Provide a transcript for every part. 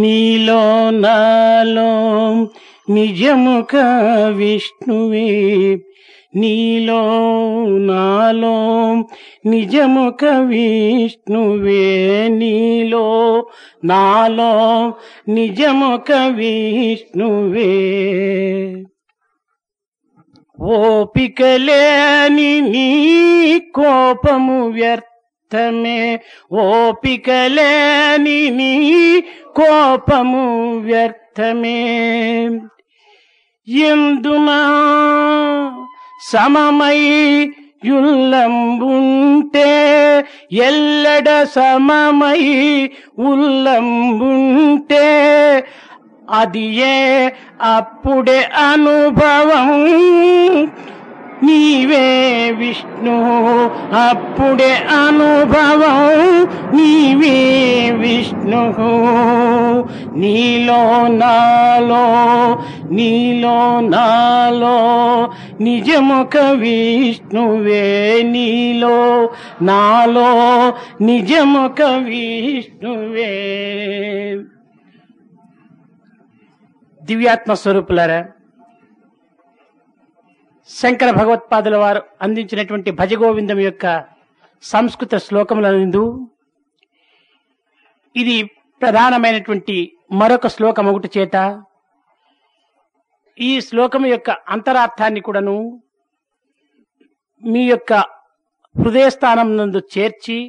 నీలో నాలో నిజముగా విష్ణువే, నీలో నాలో నిజముగా విష్ణువే, నీలో నాలో నిజముగా విష్ణువే. ఓపికలేని నీ కోపము వ్యర్థమే, ఓపికలేని నీ కోపము వ్యర్థమే. ఎందునా సమమై ఉల్లంబుంటే, ఎల్లడ సమమై ఉల్లంబుంటే, అదియే అప్పుడే అనుభవం, నీవే విష్ణు అప్పుడే అనుభవం, నీవే విష్ణు. నీలో నాలో నీలో నాలో నిజముక విష్ణువే, నీలో నాలో నిజముక విష్ణువే. దివ్యాత్మ స్వరూపులారా, శంకర భగవత్పాదుల వారు అందించినటువంటి భజగోవిందం యొక్క సంస్కృత శ్లోకములందు ఇది ప్రధానమైనటువంటి మరొక శ్లోకం ఒకటి చేత ఈ శ్లోకం యొక్క అంతరార్థాన్ని కూడాను మీ యొక్క హృదయస్థానం నందు చేర్చి,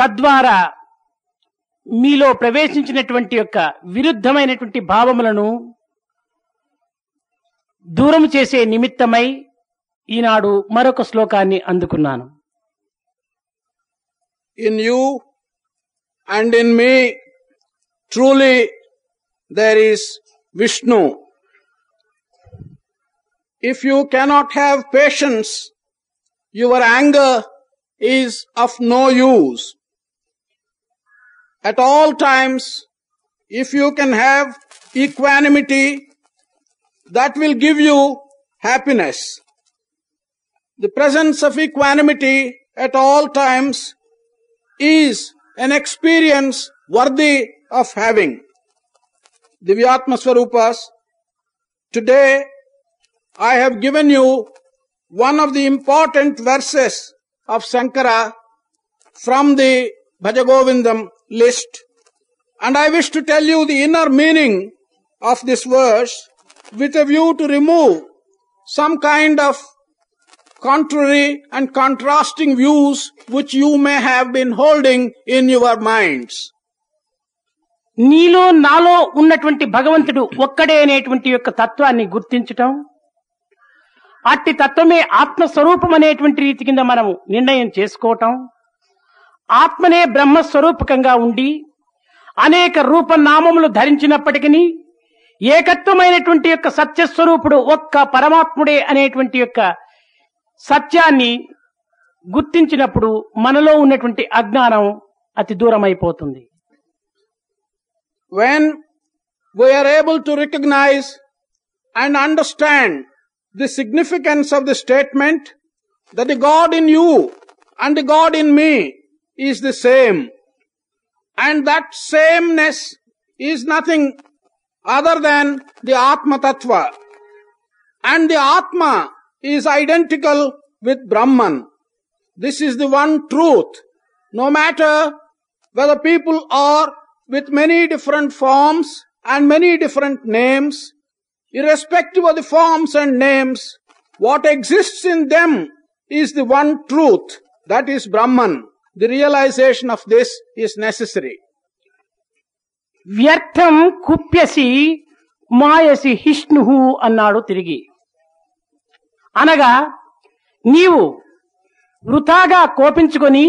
తద్వారా మీలో ప్రవేశించినటువంటి యొక్క విరుద్ధమైనటువంటి భావములను దూరం చేసే నిమిత్తమై ఈనాడు మరొక శ్లోకాన్ని అందుకున్నాను. In you and in me truly there is Vishnu. If you cannot have patience, your anger is of no use. At all times, if you can have equanimity, that will give you happiness. The presence of equanimity at all times is an experience worthy of having. Divyatma Swarupas, today I have given you one of the important verses of Sankara from the Bhaja Govindam list, and I wish to tell you the inner meaning of this verse with a view to remove some kind of contrary and contrasting views which you may have been holding in your minds. నీలో నాలో ఉన్నటువంటి భగవంతుడు ఒక్కడే అనేటువంటి యొక్క తత్వాన్ని గుర్తించటం, అట్టి తత్వమే ఆత్మస్వరూపం అనేటువంటి రీతి కింద మనము నిర్ణయం చేసుకోవటం, ఆత్మనే బ్రహ్మస్వరూపకంగా ఉండి అనేక రూప నామములు ధరించినప్పటికీ ఏకత్వమైనటువంటి యొక్క సత్యస్వరూపుడు ఒక్క పరమాత్ముడే అనేటువంటి యొక్క సత్యాన్ని గుర్తించినప్పుడు మనలో ఉన్నటువంటి అజ్ఞానం అతి దూరం అయిపోతుంది. When we are able to recognize and understand the significance of the statement that the God in you and the God in me is the same, and that sameness is nothing other than the Atma Tattva, and the Atma is identical with Brahman. This is the one truth. No matter whether people are with many different forms and many different names, irrespective of the forms and names, what exists in them is the one truth, that is Brahman. The realization of this is necessary. వ్యర్థం కుప్యసి మాయసి హిష్ణుహు అన్నాడు తిరిగి. అనగా నీవు వృథాగా కోపించుకొని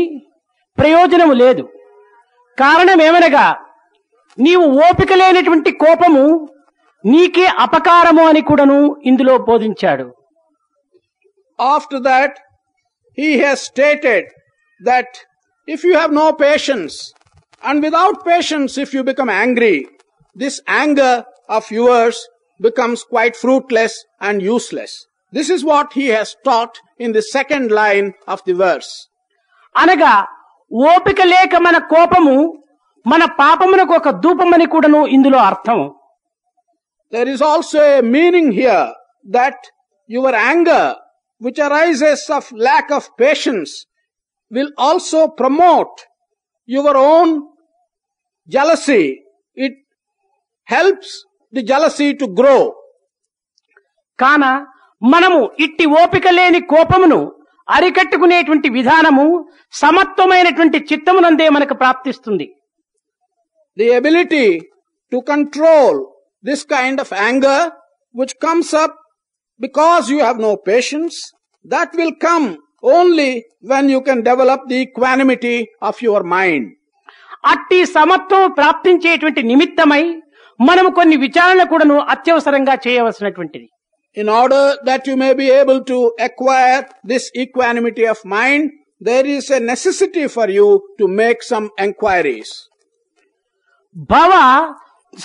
ప్రయోజనము లేదు. కారణం ఏమనగా నీవు ఓపిక లేనటువంటి కోపము నీకే అపకారము అని కూడాను ఇందులో బోధించాడు. After that, he has stated that if you have no patience, and without patience if you become angry, this anger of yours becomes quite fruitless and useless. This is what he has taught in the second line of the verse. Anaga, ఓపిక లేక మన కోపము మన పాపమునకు ఒక ధూపమని కూడాను ఇందులో అర్థం. There is also a meaning here that your anger, which arises of lack of patience, will also promote your own jealousy. It helps the jealousy to grow. కానా మనము ఇట్టి ఓపిక లేని కోపమును అరికట్టుకునేటువంటి విధానము సమత్వమైనటువంటి చిత్తమునందే మనకు ప్రాప్తిస్తుంది. The ability to control this kind of anger which comes up because you have no patience, that will come only when you can develop the equanimity of your mind. Atti samatvam praptincheటువంటి నిమిత్తమై మనము కొన్ని విచారణ కూడాను అత్యవసరంగా చేయవలసినటువంటిది. In order that you may be able to acquire this equanimity of mind, there is a necessity for you to make some inquiries. భవ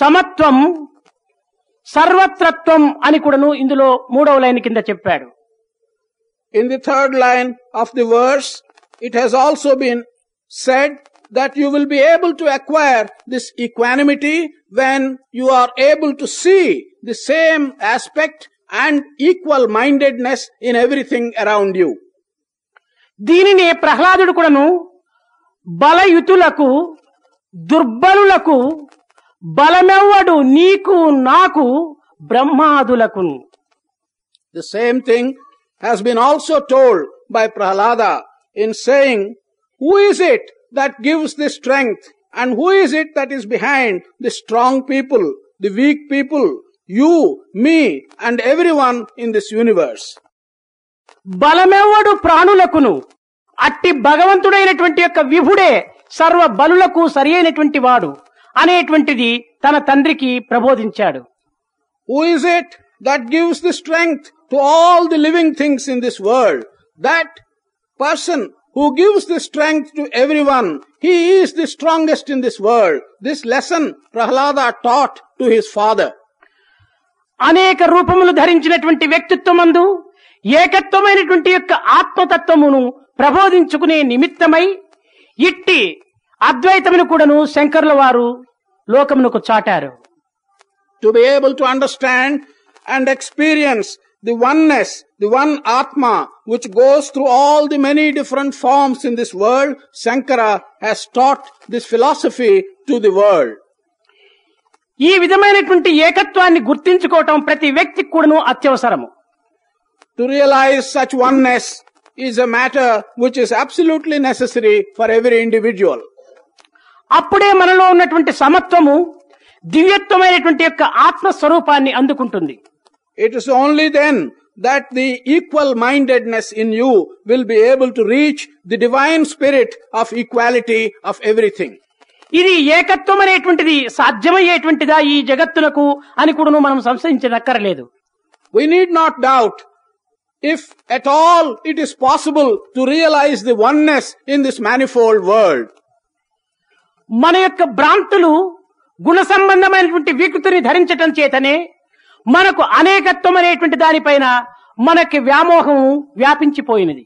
సమత్వం సర్వత్రత్వం అని కూడాను ఇందులో మూడవ లైన్ కింద చెప్పాడు. In the third line of the verse it has also been said that you will be able to acquire this equanimity when you are able to see the same aspect and equal mindedness in everything around you. దీనిని ప్రహ్లాదుడు కూడాను బలయుతులకు దుర్బలులకు బలమెవ్వడు నీకు నాకు బ్రహ్మాదులకు. The same thing has been also told by Prahlada in saying, who is it that gives the strength and who is it that is behind the strong people, the weak people, you, me and everyone in this universe. బలమెవ్వడు ప్రాణులకును, అట్టి భగవంతుడైనటువంటి యొక్క విభుడే సర్వ బలులకు సరి అయినటువంటి వాడు అనేటువంటిది తన తండ్రికి ప్రబోధించాడు. Who is it that gives the strength to all the living things in this world? That person who gives the strength to everyone, he is the strongest in this world. This lesson Prahlada taught to his father. అనేక రూపములు ధరించినటువంటి వ్యక్తిత్వమందు ఏకత్వమైనటువంటి యొక్క ఆత్మతత్వమును ప్రబోధించుకునే నిమిత్తమై ఇట్టి అద్వైతమును కూడాను శంకరుల వారు లోకమునకు చాటారు. To be able to understand and experience the oneness, the one atma which goes through all the many different forms in this world, Shankara has taught this philosophy to the world. ఈ విధమైనటువంటి ఏకత్వాన్ని గుర్తించుకోవటం ప్రతి వ్యక్తికి కూడాను అత్యవసరము. To realise such oneness is a matter which is absolutely necessary for every individual. అప్పుడే మనలో ఉన్నటువంటి సమత్వము దివ్యత్వమైనటువంటి యొక్క ఆత్మ స్వరూపాన్ని అందుకుంటుంది. It is only then that the equal mindedness in you will be able to reach the divine spirit of equality of everything. ఇది ఏకత్వం అనేటువంటిది సాధ్యమయ్యేటువంటిదా ఈ జగత్తునకు అని కూడాను మనం సంశయించనక్కర్లేదు. We need not doubt if at all it is possible to realize the oneness in this manifold world. మన యొక్క భ్రాంతులు గుణ సంబంధమైనటువంటి వికృతిని ధరించటం చేతనే మనకు అనేకత్వం అనేటువంటి దానిపైన మనకి వ్యామోహం వ్యాపించిపోయినది.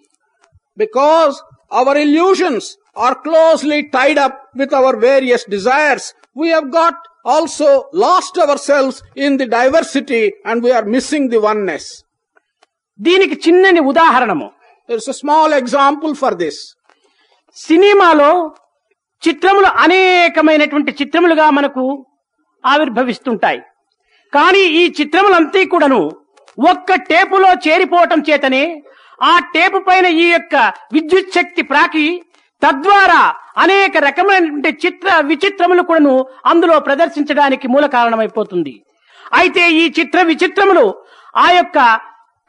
Because our illusions are closely tied up with our various desires, we have got also lost ourselves in the diversity and we are missing the oneness. దీనికి చిన్నని ఉదాహరణము, it's a small example for this. సినిమాలో చిత్రములు అనేకమైనటువంటి చిత్రములుగా మనకు ఆవిర్భవిస్తుంటాయి. కానీ ఈ చిత్రములంతా కూడాను ఒక్క టేపులో చేరిపోవటం చేతనే ఆ టేపు పైన ఈ యొక్క విద్యుత్ శక్తి ప్రాకి తద్వారా అనేక రకమైనటువంటి చిత్ర విచిత్రములు కూడాను అందులో ప్రదర్శించడానికి మూల కారణమైపోతుంది. అయితే ఈ చిత్ర విచిత్రములు ఆ యొక్క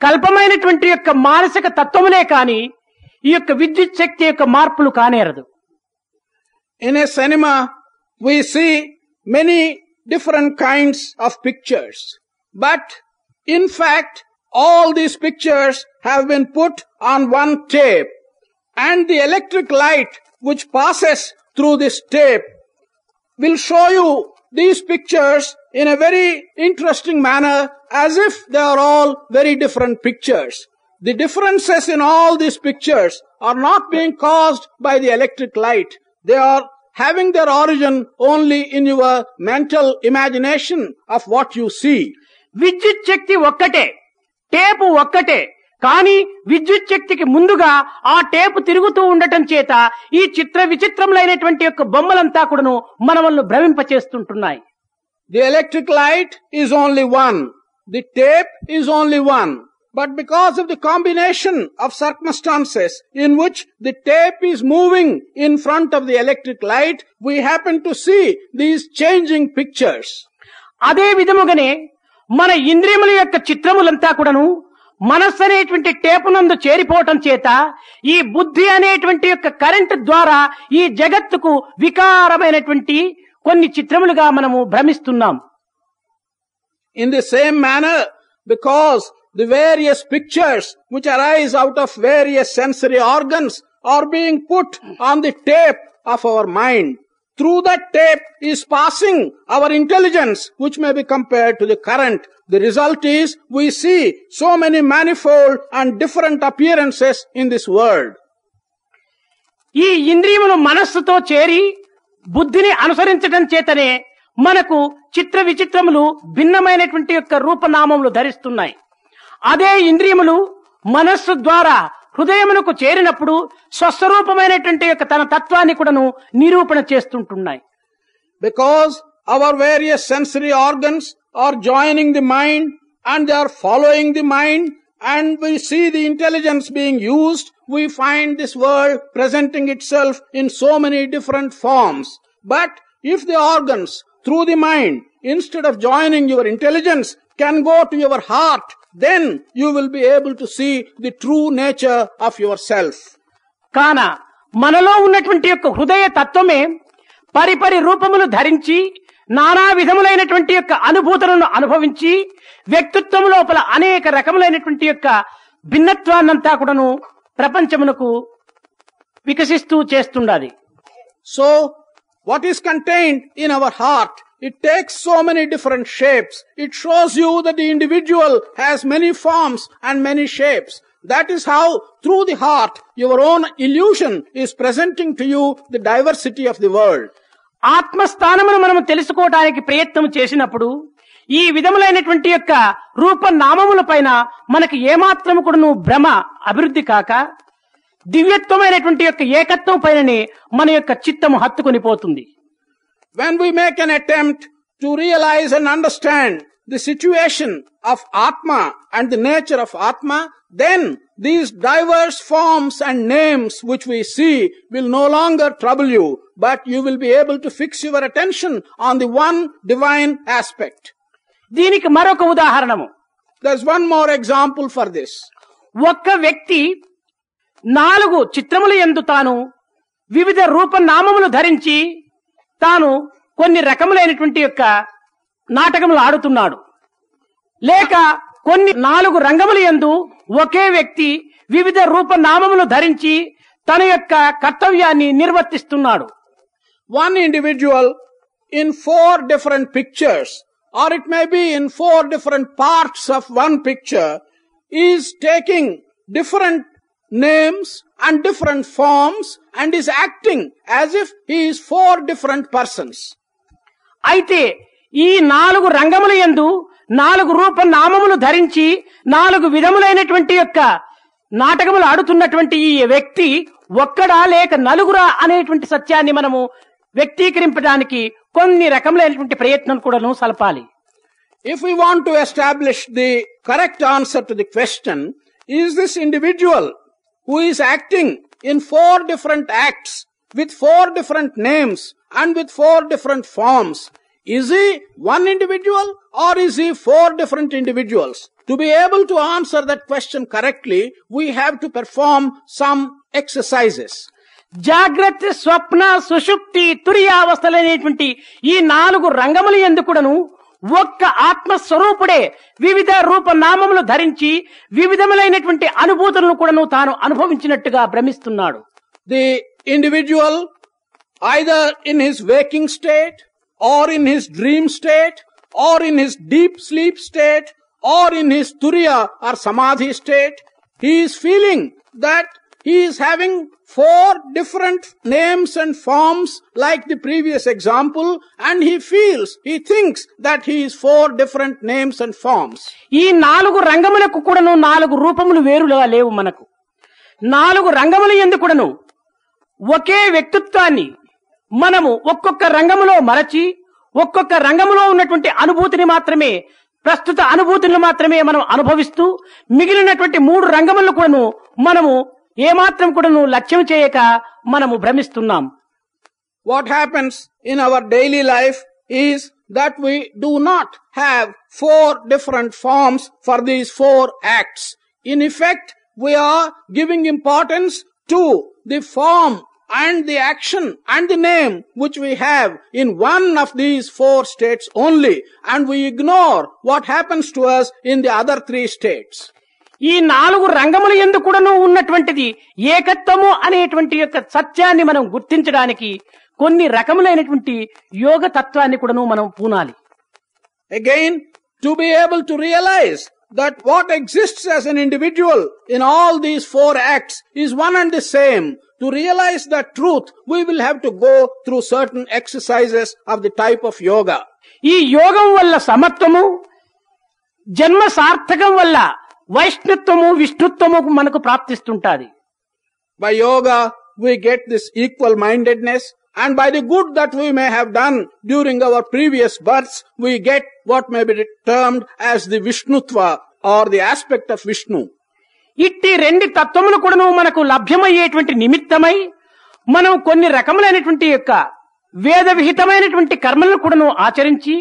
కల్పమైనటువంటి యొక్క మానసిక తత్వములే కాని ఈ యొక్క విద్యుత్ శక్తి యొక్క మార్పులు కానేరదు. In a cinema we see many different kinds of pictures, but in fact all these pictures have been put on one tape and the electric light which passes through this tape will show you these pictures in a very interesting manner, as if they are all very different pictures. The differences in all these pictures are not being caused by the electric light. They are having their origin only in your mental imagination of what you see. Vidyut Shakti Okkate, Tepu Okkate, Kani Vidyut Shaktiki Munduga, Aa Tepu Tirugutu Undatam Cheta, Ee Chitra Vichitramulainatuvanti Yokka Bommalanta Kudanu, Manamalnu Bravinpa Chestuntunnai. The electric light is only one. The tape is only one. But because of the combination of circumstances in which the tape is moving in front of the electric light, we happen to see these changing pictures. Ade vidamugane, mana indriyamula yokka chitramulanta kudanu, మనస్సు అనేటువంటి టేపునందు చేరిపోవటం చేత ఈ బుద్ధి అనేటువంటి యొక్క current ద్వారా ఈ జగత్తుకు వికారమైనటువంటి కొన్ని చిత్రములుగా మనము భ్రమిస్తున్నాం. In the same manner because the various pictures which arise out of various sensory organs are being put on the tape of our mind. Through that tape is passing our intelligence, which may be compared to the current. The result is we see so many manifold and different appearances in this world. ఈ ఇంద్రియమును మనస్సుతో చేరి బుద్ధిని అనుసరించడం చేతనే మనకు చిత్ర విచిత్రములు భిన్నమైనటువంటి యొక్క రూపనామములు ధరిస్తున్నాయి. అదే ఇంద్రియములు మనస్సు ద్వారా హృదయమునకు చేరినప్పుడు స్వస్వరూపమైనటువంటి యొక్క తన తత్వాన్ని కూడాను నిరూపణ చేస్తుంటున్నాయి. Because our various sensory organs are joining the mind and they are following the mind and we see the intelligence being used we find this world presenting it self in so many different forms. But if the organs through the mind instead of joining your intelligence can go to your heart, then you will be able to see the true nature of yourself. కాన మనలో ఉన్నటువంటి యొక్క హృదయ తత్వమే పరిపరి రూపములు ధరించి నానా విధములైనటువంటి యొక్క అనుభూతులను అనుభవించి వ్యక్తిత్వం లోపల అనేక రకములైనటువంటి యొక్క భిన్నత్వాన్నంతా కూడాను ప్రపంచమునకు వికసిస్తూ చేస్తుండాలి. So what is contained in our heart? It takes so many different shapes. It shows you that the individual has many forms and many shapes. That is how, through the heart, your own illusion is presenting to you the diversity of the world. ఆత్మ స్థానమును మనము తెలుసుకోవడానికి ప్రయత్నం చేసినప్పుడు ఈ విధములైనటువంటి యొక్క రూప నామములపైన మనకి ఏమాత్రము కూడాను భ్రమ అభివృద్ధి కాక దివ్యత్వమైనటువంటి యొక్క ఏకత్వం పైననే మన యొక్క చిత్తము హత్తుకొని పోతుంది. When we make an attempt to realize and understand the situation of Atma and the nature of Atma, then these diverse forms and names which we see will no longer trouble you, but you will be able to fix your attention on the one divine aspect. దీనికి మరొక ఉదాహరణము. There's one more example for this. ఒక్క వ్యక్తి నాలుగు చిత్రములయందు తాను వివిధ రూప నామములు ధరించి తాను కొన్ని రకములైనటువంటి యొక్క నాటకములు ఆడుతున్నాడు. లేక కొన్ని నాలుగు రంగములు యందు ఒకే వ్యక్తి వివిధ రూప నామములు ధరించి తన యొక్క కర్తవ్యాన్ని నిర్వర్తిస్తున్నాడు. One individual in four different pictures, or it may be in four different parts of one picture, is taking different names and different forms and is acting as if he is four different persons. అయితే ఈ నాలుగు రంగములయందు నాలుగు రూప నామములు ధరించి నాలుగు విధములైనటువంటి యొక్క నాటకములు ఆడుతున్నటువంటి ఈ వ్యక్తి ఒక్కడా లేక నలుగురా అనేటువంటి సత్యాన్ని మనము వ్యక్తీకరించడానికి కొన్ని రకములైనటువంటి ప్రయత్నం కూడాను సలపాలి. If we want to establish the correct answer to the question, is this individual who is acting in four different acts with four different names and with four different forms, is he one individual or is he four different individuals? To be able to answer that question correctly, we have to perform some exercises. జాగ్రత్త స్వప్న సుషుప్తి తురియావస్థలైనటువంటి ఈ నాలుగు రంగముల యందు కూడాను ఒక్క ఆత్మస్వరూపుడే వివిధ రూప నామములు ధరించి వివిధములైనటువంటి అనుభూతులను కూడాను తాను అనుభవించినట్టుగా భ్రమిస్తున్నాడు. The individual either in his waking state or in his dream state or in his deep sleep state or in his turiya or samadhi state he is feeling that He is having four different names and forms like the previous example, and he feels, he thinks that he is four different names and forms. Ee nalugu rangamulaku kudanu nalugu roopamulu veruga levu manaku. Nalugu rangamulu yendu kudanu oke vyaktittvanni manamu okkokka rangamulo marachi okkokka rangamulo unnatundi anubhutini maatrame ప్రస్తుత అనుభూతులను మాత్రమే మనం అనుభవిస్తూ మిగిలినటువంటి మూడు రంగములను కూడాను మనము ఏ మాత్రం కూడాను లక్ష్యం చేయక మనము భ్రమిస్తున్నాం. What happens in our daily life is that we do not have four different forms for these four acts. In effect we are giving importance to the form and the action and the name which we have in one of these four states only, and we ignore what happens to us in the other three states. ఈ నాలుగు రంగముల యందు కూడాను ఉన్నటువంటిది ఏకత్వము అనేటువంటి యొక్క సత్యాన్ని మనం గుర్తించడానికి కొన్ని రకములైనటువంటి యోగ తత్వాన్ని కూడాను మనం పూనాలి. Again, to be able to realize that what exists as an individual in all these four acts is one and the same. To realize that truth, we will have to go through certain exercises of the type of yoga. Ee yogam valla samatvamu, janma sarthakam valla vaishnutvamu, vishnutvamu manaku praptistuntadi. By yoga, we get this equal-mindedness, and by the good that we may have done during our previous births, we get what may be termed as the Vishnutva or the aspect of Vishnu. ఇట్టి రెండు తత్వములు కూడాను మనకు లభ్యమయ్యేటువంటి నిమిత్తమై మనం కొన్ని రకములైనటువంటి యొక్క వేద విహితమైనటువంటి కర్మలను కూడాను ఆచరించి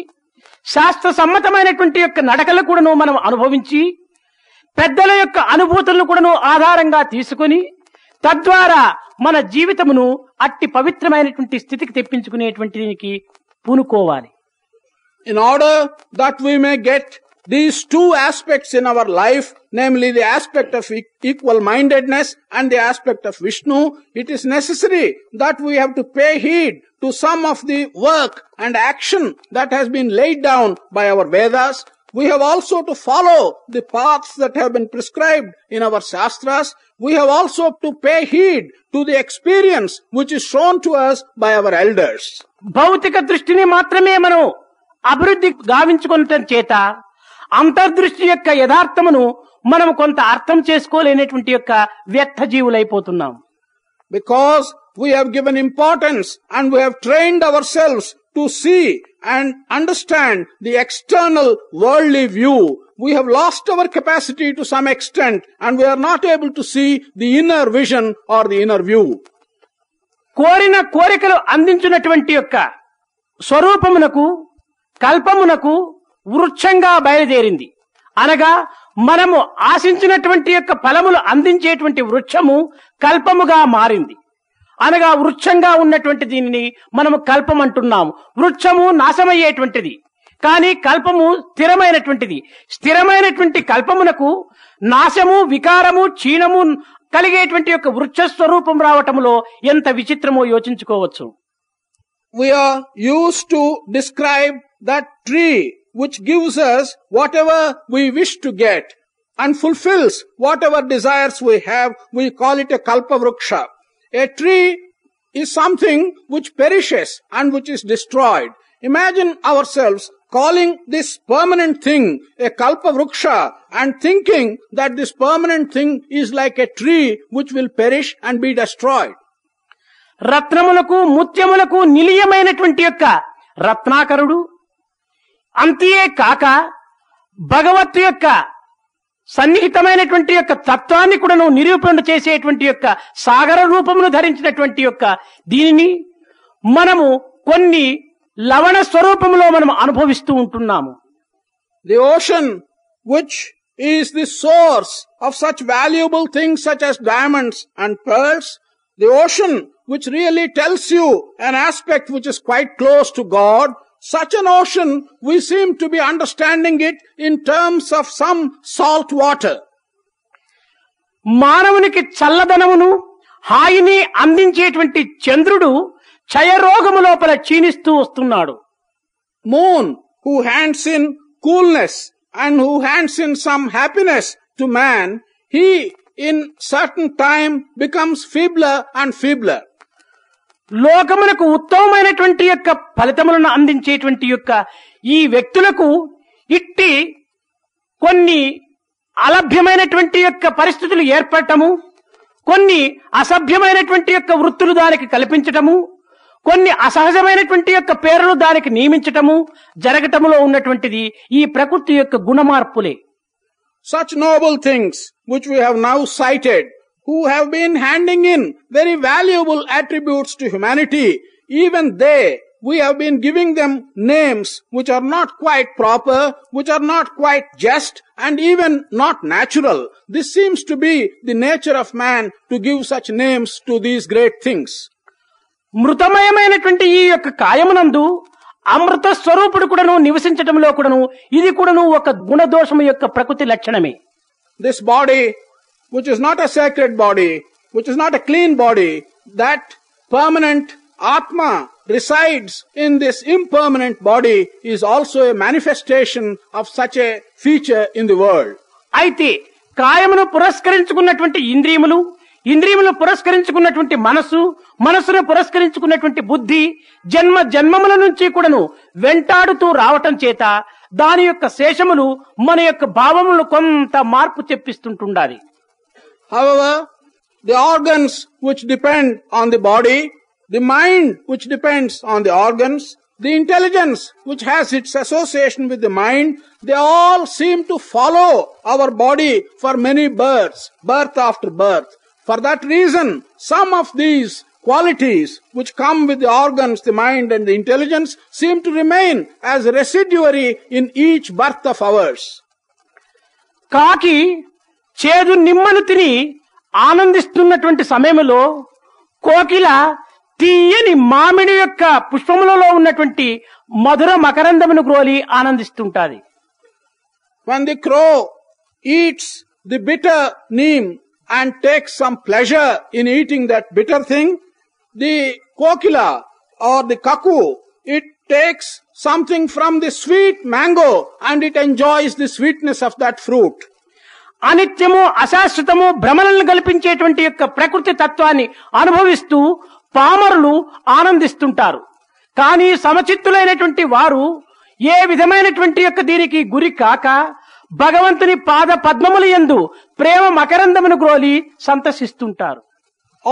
శాస్త్ర సమ్మతమైనటువంటి యొక్క నడకలు కూడాను మనం అనుభవించి పెద్దల యొక్క అనుభూతులను కూడాను ఆధారంగా తీసుకుని తద్వారా మన జీవితమును అట్టి పవిత్రమైనటువంటి స్థితికి తెప్పించుకునేటువంటి దీనికి పూనుకోవాలి. In order that we may get these two aspects in our life, namely the aspect of equal-mindedness and the aspect of Vishnu, it is necessary that we have to pay heed to some of the work and action that has been laid down by our Vedas. We have also to follow the paths that have been prescribed in our Shastras. We have also to pay heed to the experience which is shown to us by our elders. Bhautika drishtini matrame manu abhruddhi gavinchukontan cheta అంతర్దృష్టి యొక్క యథార్థమును మనం కొంత అర్థం చేసుకోలేనటువంటి యొక్క వ్యర్థ జీవులైపోతున్నాం. Because we have given importance and we have trained hour selves to see and understand the external worldly view. We have lost our capacity to some extent and we are not able to see the inner vision or the inner view. కోరిన కోరికలు అందించినటువంటి యొక్క స్వరూపమునకు కల్పమునకు వృక్షంగా బయలుదేరింది అనగా మనము ఆశించినటువంటి యొక్క ఫలములు అందించేటువంటి వృక్షము కల్పముగా మారింది. అనగా వృక్షంగా ఉన్నటువంటి దీనిని మనము కల్పం అంటున్నాము. వృక్షము నాశమయ్యేటువంటిది, కానీ కల్పము స్థిరమైనటువంటిది. స్థిరమైనటువంటి కల్పమునకు నాశము వికారము క్షీణము కలిగేటువంటి యొక్క వృక్ష స్వరూపం రావటంలో ఎంత విచిత్రమో యోచించుకోవచ్చు. We are use to describe that tree which gives us whatever we wish to get and fulfills whatever desires we have. We call it a Kalpavruksha. A tree is something which perishes and which is destroyed. Imagine ourselves calling this permanent thing a Kalpavruksha and thinking that this permanent thing is like a tree which will perish and be destroyed. రత్నములకు ముత్యములకు నిలయమైనటువంటి యొక్క రత్నాకరుడు, అంతే కాక భగవత్ యొక్క సన్నిహితమైనటువంటి యొక్క తత్వాన్ని కూడాను నిరూపణ చేసేటువంటి యొక్క సాగర రూపమును ధరించినటువంటి యొక్క దీనిని మనము కొన్ని లవణ స్వరూపములో మనం అనుభవిస్తూ ఉంటున్నాము. The ocean which is the source of such valuable things such as diamonds and pearls, the ocean which really tells you an aspect which is quite close to God. Such an ocean, we seem to be understanding it in terms of some salt water. మానవునికి చల్లదనమును హాయిని అందించేటువంటి చంద్రుడు క్షయరోగము లోపల క్షీణిస్తూ వస్తున్నాడు. Moon, who hands in coolness and who hands in some happiness to man, he in certain time becomes feebler and feebler. లోకమునకు ఉత్తమమైనటువంటి యొక్క ఫలితములను అందించేటువంటి యొక్క ఈ వ్యక్తులకు ఇట్టి కొన్ని అలభ్యమైనటువంటి యొక్క పరిస్థితులు ఏర్పడటము, కొన్ని అసభ్యమైనటువంటి యొక్క వృత్తులు దానికి కల్పించటము, కొన్ని అసహజమైనటువంటి యొక్క పేర్లను దానికి నియమించటము జరగటములో ఉన్నటువంటిది ఈ ప్రకృతి యొక్క గుణమార్పులే. Such noble things which we have now cited, who have been handing in very valuable attributes to humanity, even they, we have been giving them names which are not quite proper, which are not quite just, and even not natural. This seems to be the nature of man, to give such names to these great things. మృతమయమైనటువంటి ఈ యొక్క కాయమునందు అమృత స్వరూపుడు కూడాను నివసించటంలో కూడాను ఇది కూడాను ఒక గుణదోషము యొక్క ప్రకృతి లక్షణమే. This body, which is not a sacred body, which is not a clean body, that permanent Atma resides in this impermanent body, is also a manifestation of such a feature in the world. Aithe kayamunu puraskarinchukunnatuvanti indriyamulu, ఇంద్రియములు పురస్కరించుకున్నటువంటి మనసు, మనసును పురస్కరించుకున్నటువంటి బుద్ధి జన్మ జన్మముల నుంచి కూడాను వెంటాడుతూ రావటం చేత దాని యొక్క శేషములు మన యొక్క భావములను కొంత మార్పు తెప్పిస్తుంటుండాలి. However, the organs which depend on the body, the mind which depends on the organs, the intelligence which has its association with the mind, they all seem to follow our body for many births, birth after birth. For that reason, some of these qualities which come with the organs, the mind and the intelligence seem to remain as residuary in each birth of ours. Kaki చేదు నిమ్మను తిని ఆనందిస్తున్నటువంటి సమయంలో కోకిల తీయని మామిడి యొక్క పుష్పములలో ఉన్నటువంటి మధుర మకరందమును గ్రోలి ఆనందిస్తుంటాది. When the crow eats the bitter neem and takes some pleasure in eating that bitter thing, the kokila or the cuckoo, it takes something from the sweet mango and it enjoys the sweetness of that fruit. అనిత్యము అశాశ్వతము భ్రమలను కల్పించేటువంటి యొక్క ప్రకృతి తత్వాన్ని అనుభవిస్తూ పామరులు ఆనందిస్తుంటారు. కానీ సమచిత్తులైనటువంటి వారు ఏ విధమైనటువంటి యొక్క దీనికి గురి కాక భగవంతుని పాద పద్మముల యందు ప్రేమ మకరందమును గ్రోలి సంతసిస్తుంటారు.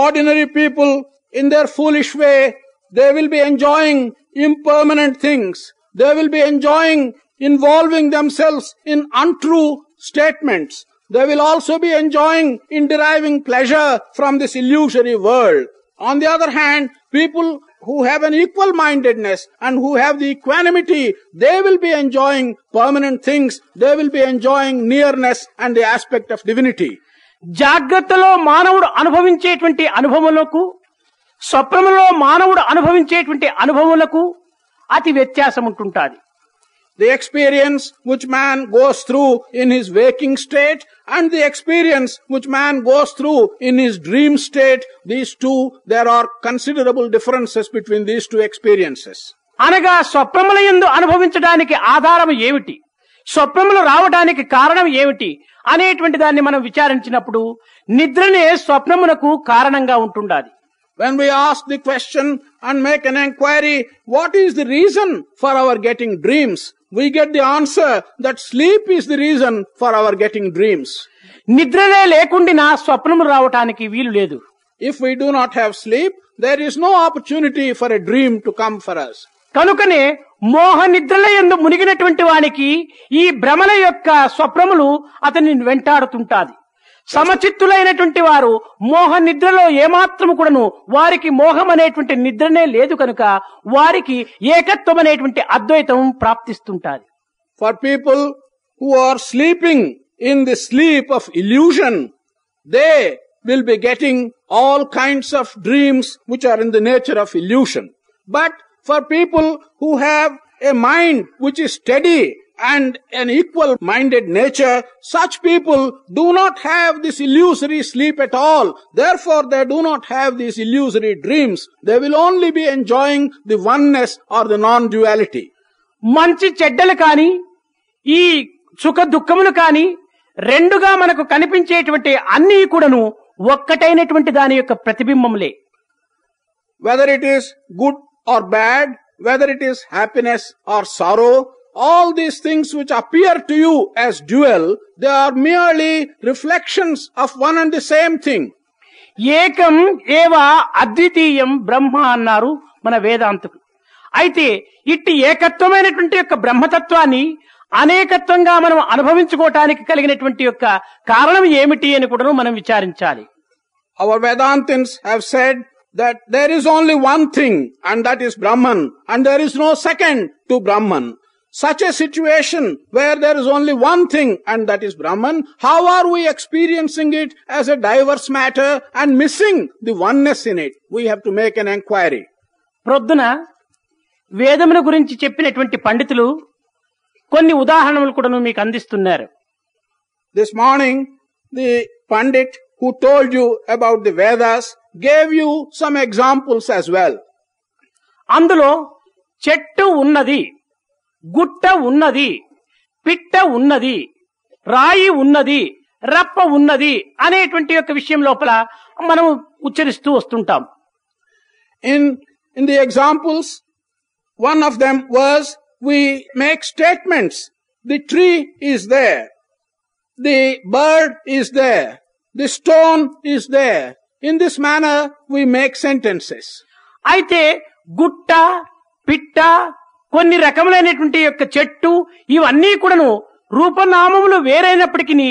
Ordinary people in their foolish way, they will be enjoying impermanent things. They will be enjoying involving themselves in untrue statements. They will also be enjoying in deriving pleasure from this illusory world. On the other hand, people who have an equal mindedness and who have the equanimity, they will be enjoying permanent things. They will be enjoying nearness and the aspect of divinity. జాగ్రత్తలో మానవుడు అనుభవించేటువంటి అనుభవములకు, స్వప్నములో మానవుడు అనుభవించేటువంటి అనుభవములకు అతి వ్యత్యాసం ఉంటుంటాది. The experience which man goes through in his waking state and the experience which man goes through in his dream state, these two, there are considerable differences between these two experiences. అనగా స్వప్నములయందు అనుభవించడానికి ఆధారం ఏమిటి, స్వప్నములు రావడానికి కారణం ఏమిటి అనేటువంటి దాన్ని మనం విచారించినప్పుడు నిద్రనే స్వప్నమునకు కారణంగా ఉంటుండాలి. When we ask the question and make an inquiry, what is the reason for our getting dreams, we get the answer that sleep is the reason for our getting dreams. Nidrale lekundina swapnamu ravataniki veelu ledu. If we do not have sleep, there is no opportunity for a dream to come for us. Kanukane moha nidralayandu muniginatvanti vaniki ee bramala yokka swapnamulu atani ventaadutuntadi. సమచిత్తులైనటువంటి వారు మోహ నిద్రలో ఏమాత్రము కూడాను వారికి మోహం అనేటువంటి నిద్రనే లేదు కనుక వారికి ఏకత్వం అనేటువంటి అద్వైతం ప్రాప్తిస్తుంటారు. For people who are sleeping in the sleep of illusion, they will be getting all kinds of dreams which are in the nature of illusion. But for people who have a mind which is steady and an equal-minded nature, such people do not have this illusory sleep at all. Therefore, they do not have these illusory dreams. They will only be enjoying the oneness or the non-duality. మంచి చెడ్డలు కాని, ఈ సుఖ దుఃఖములు కాని, రెండుగా మనకు కనిపించేటువంటి అన్నీ కూడాను ఒక్కటైనటువంటి దాని యొక్క ప్రతిబింబములే. Whether it is good or bad, whether it is happiness or sorrow, all these things which appear to you as dual, they are merely reflections of one and the same thing. Ekam eva advitiyam brahma annaru mana vedantuku. Aithe itti ekatwamainatuvanti yokka brahma tatwani anekatwanga manam anubhavinchukotaniki kaliginaatuvanti yokka karanam emiti ani kodanu manam vicharinchali. Our Vedantins have said that there is only one thing, and that is Brahman, and there is no second to Brahman. Such a situation where there is only one thing and that is Brahman, how are we experiencing it as a diverse matter and missing the oneness in it? We have to make an enquiry. Prodhana, Vedamana gurinchi cheppinatuvanti panditulu konni udaharanamalu kudanu meeku andistunnaru. This morning, the pandit who told you about the Vedas gave you some examples as well. Andulo chettu unnadi, గుట్ట ఉన్నది, పిట్ట ఉన్నది, రాయి ఉన్నది, రప్ప ఉన్నది అనేటువంటి యొక్క విషయం లోపల మనం ఉచ్చరిస్తూ వస్తుంటాం. In the examples, one of them was we make statements. The tree is there, the bird is there, the stone is there. In this manner we make sentences. అయితే గుట్ట, పిట్ట, కొన్ని రకములైనటువంటి యొక్క చెట్టు, ఇవన్నీ కూడాను రూపనామములు వేరైనప్పటికీ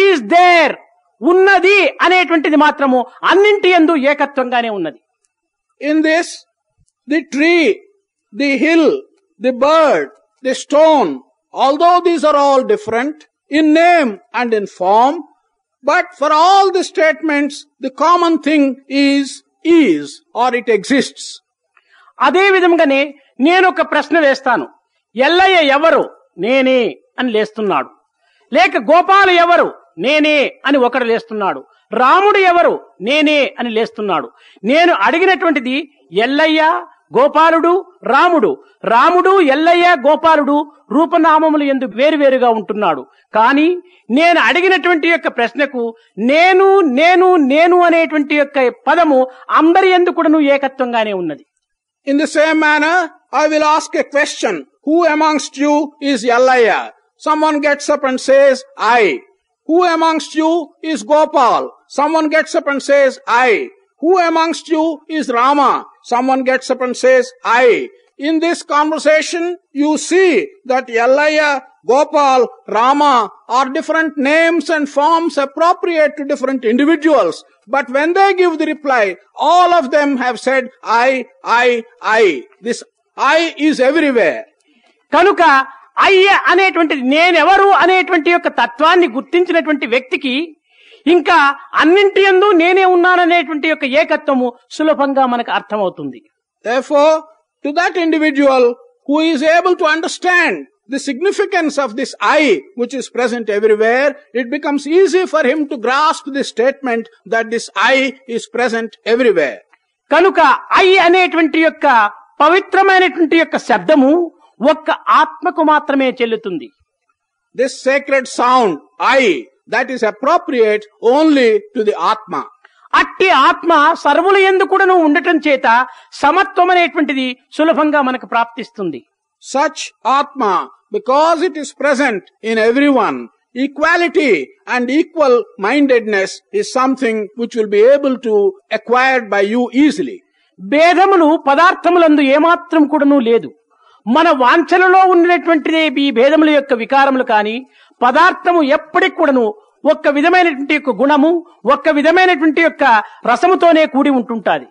ఈజ్ దేర్ ఉన్నది అనేటువంటిది మాత్రము అన్నింటి యందు ఏకత్వంగానే ఉన్నది. In this the tree, the hill, the bird, the stone, although these are all different in name and in form, but for all the statements the common thing is or it exists. అదే విధంగానే నేను ఒక ప్రశ్న వేస్తాను. ఎల్లయ్య ఎవరు? నేనే అని లేస్తున్నాడు. లేక గోపాలు ఎవరు? నేనే అని ఒకడు లేస్తున్నాడు. రాముడు ఎవరు? నేనే అని లేస్తున్నాడు. నేను అడిగినటువంటిది ఎల్లయ్య, గోపాలుడు, రాముడు. రాముడు, ఎల్లయ్య, గోపాలుడు రూపనామములు యందు వేరువేరుగా ఉంటున్నాడు. కానీ నేను అడిగినటువంటి యొక్క ప్రశ్నకు నేను నేను నేను అనేటువంటి యొక్క పదము అందరి యందు కూడాను ఏకత్వంగానే ఉన్నది. In the same manner, I will ask a question. Who amongst you is Yallaya? Someone gets up and says, I. Who amongst you is Gopal? Someone gets up and says, I. Who amongst you is Rama? Someone gets up and says, I. In this conversation, you see that Yallaya, Gopal, Rama are different names and forms appropriate to different individuals. But when they give the reply, all of them have said, I. This I is everywhere. Kanuka, I అనేటువంటిది నేనెవరు అనేటువంటి యొక్క తత్వాన్ని గుర్తించినటువంటి వ్యక్తికి ఇంకా అన్నింటి యందు నేనే ఉన్నాననేటువంటి యొక్క ఏకత్వము సులభంగా మనకు అర్థమవుతుంది. Therefore, to that individual who is able to understand the significance of this I, which is present everywhere, it becomes easy for him to grasp the statement that this I is present everywhere. Kanuka, I అనేటువంటి యొక్క పవిత్రమైనటువంటి యొక్క శబ్దము ఒక్క ఆత్మకు మాత్రమే చెల్లుతుంది. This sacred sound, I, that is appropriate only to the Atma. అట్టి ఆత్మ సర్వుల యందు కూడాను ఉండటం చేత సమత్వం అనేటువంటిది సులభంగా మనకు ప్రాప్తిస్తుంది. Such Atma, because it is present in everyone, equality and equal mindedness is something which will be able to acquire by you easily. భేదములు పదార్థములందు ఏమాత్రం కూడాను లేదు. మన వాంఛలలో ఉన్నటువంటిదే ఈ భేదముల యొక్క వికారములు. కానీ పదార్థము ఎప్పటికి కూడాను ఒక్క విధమైనటువంటి యొక్క గుణము, ఒక్క విధమైనటువంటి యొక్క రసముతోనే కూడి ఉంటుంటాది.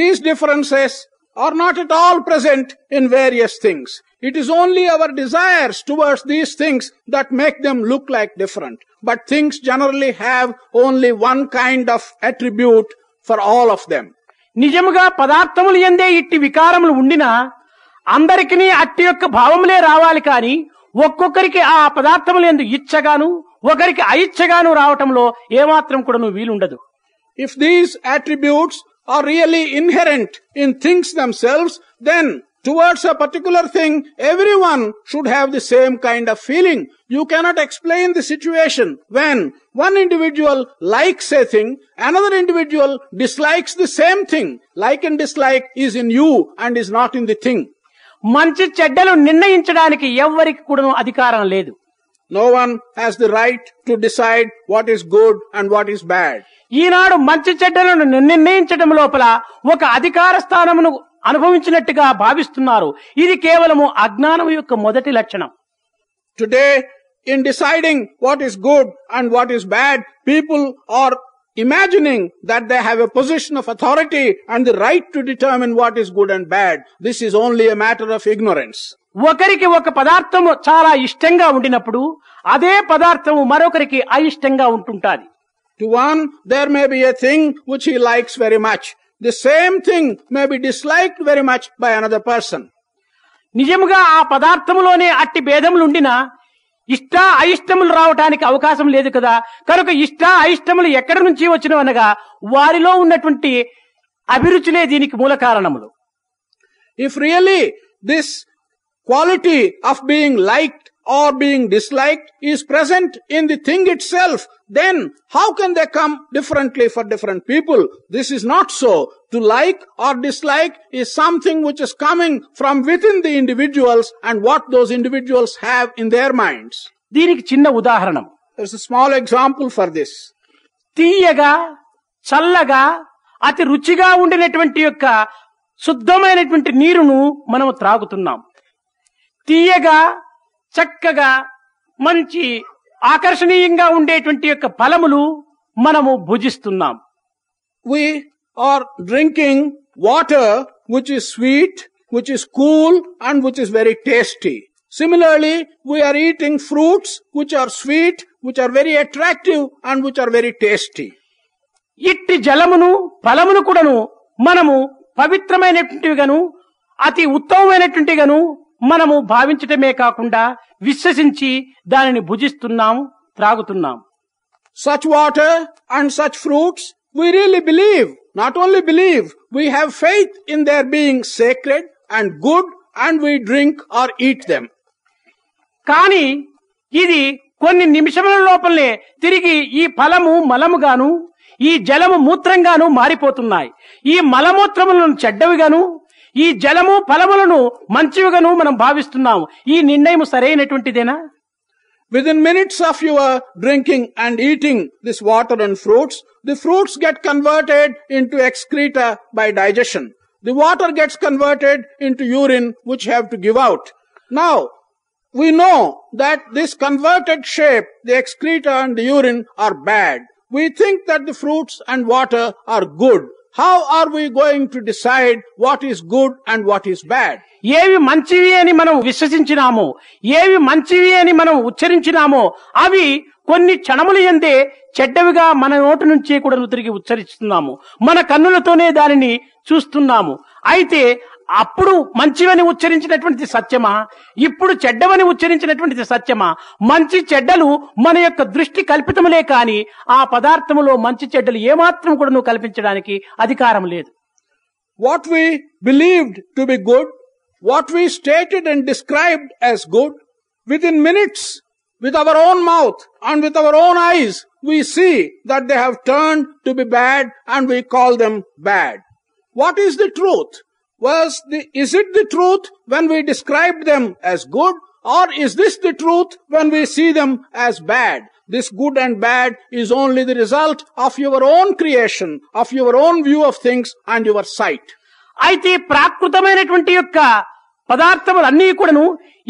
These differences are not at all present in various things. It is only our desires towards these things that make them look like different. But things generally have only one kind of attribute for all of them. నిజముగా పదార్థములు యందే ఇట్టి వికారములు ఉండినా అందరికీ అట్టి యొక్క భావములే రావాలి. కానీ ఒక్కొక్కరికి ఆ పదార్థములు యందు ఇచ్చగాను, ఒకరికి అయిచ్చగాను రావటంలో ఏమాత్రం కూడా వీలుండదు. If these attributes are really inherent in things themselves, then towards a particular thing, everyone should have the same kind of feeling. You cannot explain the situation when one individual likes a thing, another individual dislikes the same thing. Like and dislike is in you and is not in the thing. మంచి చెడ్డలు నిర్ణయించడానికి ఎవరికి కూడాను అధికారం లేదు. No one has the right to decide what is good and what is bad. ఈనాడు మంచి చెడ్డలను నిర్ణయించడం లోపల ఒక అధికార స్థానమును అనుభవించినట్టుగా భావిస్తున్నారు. ఇది కేవలము అజ్ఞానము యొక్క మొదటి లక్షణం. Today, in deciding what is good and what is bad, people are imagining that they have a position of authority and the right to determine what is good and bad. This is only a matter of ignorance. ఒకరికి ఒక పదార్థము చాలా ఇష్టంగా ఉండినప్పుడు అదే పదార్థము మరొకరికి అయిష్టంగా ఉంటుంటది. To one, there may be a thing which he likes very much. The same thing may be disliked very much by another person. నిజముగా ఆ పదార్థములోనే అట్టి భేదములు ఉండినా ఇష్ట అయిష్టములు రావడానికి అవకాశం లేదు కదా. కనుక ఇష్ట అయిష్టములు ఎక్కడి నుంచి వచ్చినవి అనగా వారిలో ఉన్నటువంటి అభిరుచులే దీనికి మూల కారణములు. If really this quality of being liked or being disliked is present in the thing itself, then how can they come differently for different people? This is not so. To like or dislike is something which is coming from within the individuals and what those individuals have in their minds. దీనికి చిన్న ఉదాహరణం. There's a small example for this. తీయగా చల్లగా అతి రుచిగా ఉండినటువంటి యొక్క శుద్ధమైనటువంటి నీరును మనం త్రాగుతున్నాం. తీయగా చక్కగా మంచి ఆకర్షణీయంగా ఉండేటువంటి యొక్క ఫలములు మనము భుజిస్తున్నాం. Or drinking water which is sweet, which is cool and which is very tasty. Similarly, we are eating fruits which are sweet, which are very attractive and which are very tasty. ఇట్టి జలమును ఫలమును కూడాను మనము పవిత్రమైనటువంటివిగాను అతి ఉత్తమమైనటువంటివిగాను మనము భావించటమే కాకుండా విశ్వసించి దానిని భుజిస్తున్నాము, త్రాగుతున్నాము. Such water and such fruits we really believe. Not only believe, we have faith in their being sacred and good and we drink or eat them. కానీ ఇది కొన్ని నిమిషముల లోపలనే తిరిగి ఈ ఫలము మలముగాను ఈ జలము మూత్రంగాను మారిపోతున్నాయి. ఈ మలమూత్రములను చెడ్డవిగాను ఈ జలము ఫలములను మంచివిగాను మనం భావిస్తున్నాము. ఈ నిర్ణయం సరైనటువంటిదేనా? Within minutes of your drinking and eating this water and fruits, the fruits get converted into excreta by digestion. The water gets converted into urine which you have to give out. Now, we know that this converted shape, the excreta and the urine are bad. We think that the fruits and water are good. How are we going to decide what is good and what is bad? ఏవి మంచివి అని మనం విశ్వసించినామో, ఏవి మంచివి అని మనం ఉచ్చరించినామో అవి కొన్ని క్షణముల యందే చెడ్డవిగా మన నోటి నుంచి కూడా తిరిగి ఉచ్చరిస్తున్నాము. మన కన్నులతోనే దానిని చూస్తున్నాము. అయితే అప్పుడు మంచివని ఉచ్చరించినటువంటిది సత్యమా, ఇప్పుడు చెడ్డవని ఉచ్చరించినటువంటిది సత్యమా? మంచి చెడ్డలు మన యొక్క దృష్టి కల్పితములే కాని ఆ పదార్థములో మంచి చెడ్డలు ఏమాత్రం కూడా కల్పించడానికి అధికారం లేదు. What we believed to be good, what we stated and described as good, within minutes, with our own mouth and with our own eyes, we see that they have turned to be bad and we call them bad. What is the truth? Is it the truth when we describe them as good, or is this the truth when we see them as bad? This good and bad is only the result of your own creation, of your own view of things and your sight. అయితే ప్రాకృతమైనటువంటి యొక్క పదార్థములన్నీ కూడాను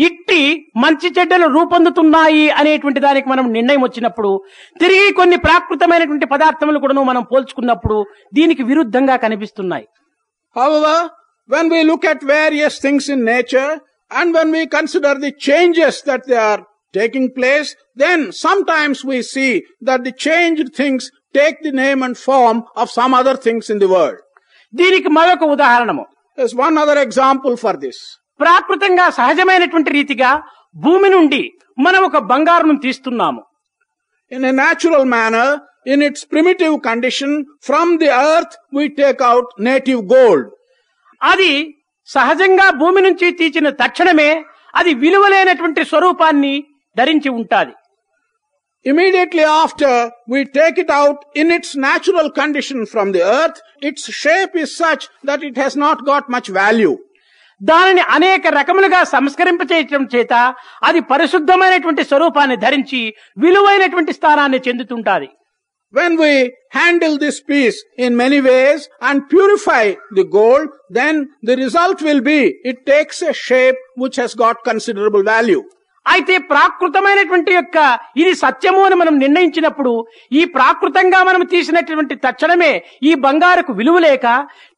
ఇట్టి మంచి చెడ్డలు రూపొందుతున్నాయి అనేటువంటి దానికి మనం నిర్ణయం వచ్చినప్పుడు తిరిగి కొన్ని ప్రాకృతమైనటువంటి పదార్థములు కూడాను మనం పోల్చుకున్నప్పుడు దీనికి విరుద్ధంగా కనిపిస్తున్నాయి. However, when we look at various things in nature and when we consider the changes that they are taking place, then sometimes we see that the changed things take the name and form of some other things in the world. దీనికి మరొక ఉదాహరణము. There's one other example for this. ప్రాకృతంగా సహజమైనటువంటి రీతిగా భూమి నుండి మనం ఒక బంగారును తీస్తున్నాము. In a natural manner, in its primitive condition, from the earth we take out native gold. అది సహజంగా భూమి నుంచి తీసిన తక్షణమే అది విలువలేనటువంటి స్వరూపాన్ని ధరించి ఉంటాది. Immediately after we take it out in its natural condition from the earth, its shape is such that it has not got much value. దానిని అనేక రకములుగా సంస్కరింపచేయడం చేత అది పరిశుద్ధమైనటువంటి స్వరూపాన్ని ధరించి విలువైనటువంటి స్థానాన్ని చెందుతుంటాది. When we handle this piece in many ways and purify the gold, then the result will be it takes a shape which has got considerable value. అయితే ప్రాకృతమైనటువంటి యొక్క ఇది సత్యము అని మనం నిర్ణయించినప్పుడు ఈ ప్రాకృతంగా మనం తీసినటువంటి తక్షణమే ఈ బంగారుకు విలువ లేక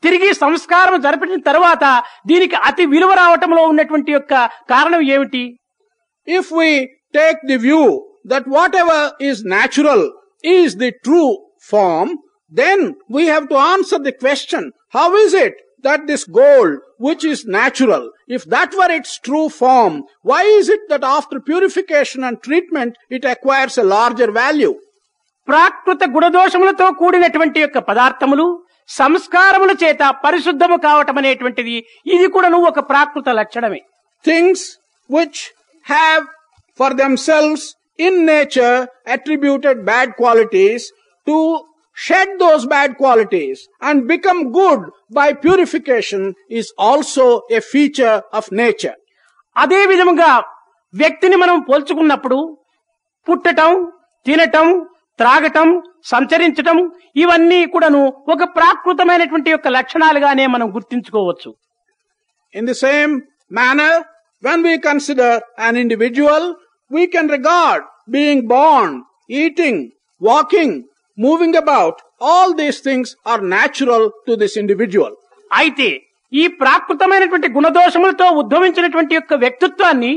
తిరిగి సంస్కారం జరిపిన తర్వాత దీనికి అతి విలువ రావటంలో ఉన్నటువంటి యొక్క కారణం ఏమిటి? If we take the view that whatever is natural is the true form, then we have to answer the question how is it that this gold which is natural, if that were its true form, why is it that after purification and treatment it acquires a larger value? ప్రాకృత గుణదోషములతో కూడినటువంటి యొక్క పదార్థములు సంస్కారముల చేత పరిశుద్ధము కావటం అనేటువంటిది ఇది కూడాను ఒక ప్రాకృత లక్షణమే. Things which have for themselves in nature attributed bad qualities to shed those bad qualities and become good by purification is also a feature of nature. అదే విధముగా వ్యక్తిని మనం పోల్చుకున్నప్పుడు పుట్టటం, తినటం, త్రాగటం, సంచరించటం ఇవన్నీ కూడాను ఒక ప్రాకృతమైనటువంటి యొక్క లక్షణాలుగానే మనం గుర్తించుకోవచ్చు. In the same manner, when we consider an individual, we can regard being born, eating, walking, moving about, all these things are natural to this individual. అయితే ఈ ప్రాకృతమైనటువంటి గుణదోషములతో ఉద్భవించినటువంటి యొక్క వ్యక్తిత్వాన్ని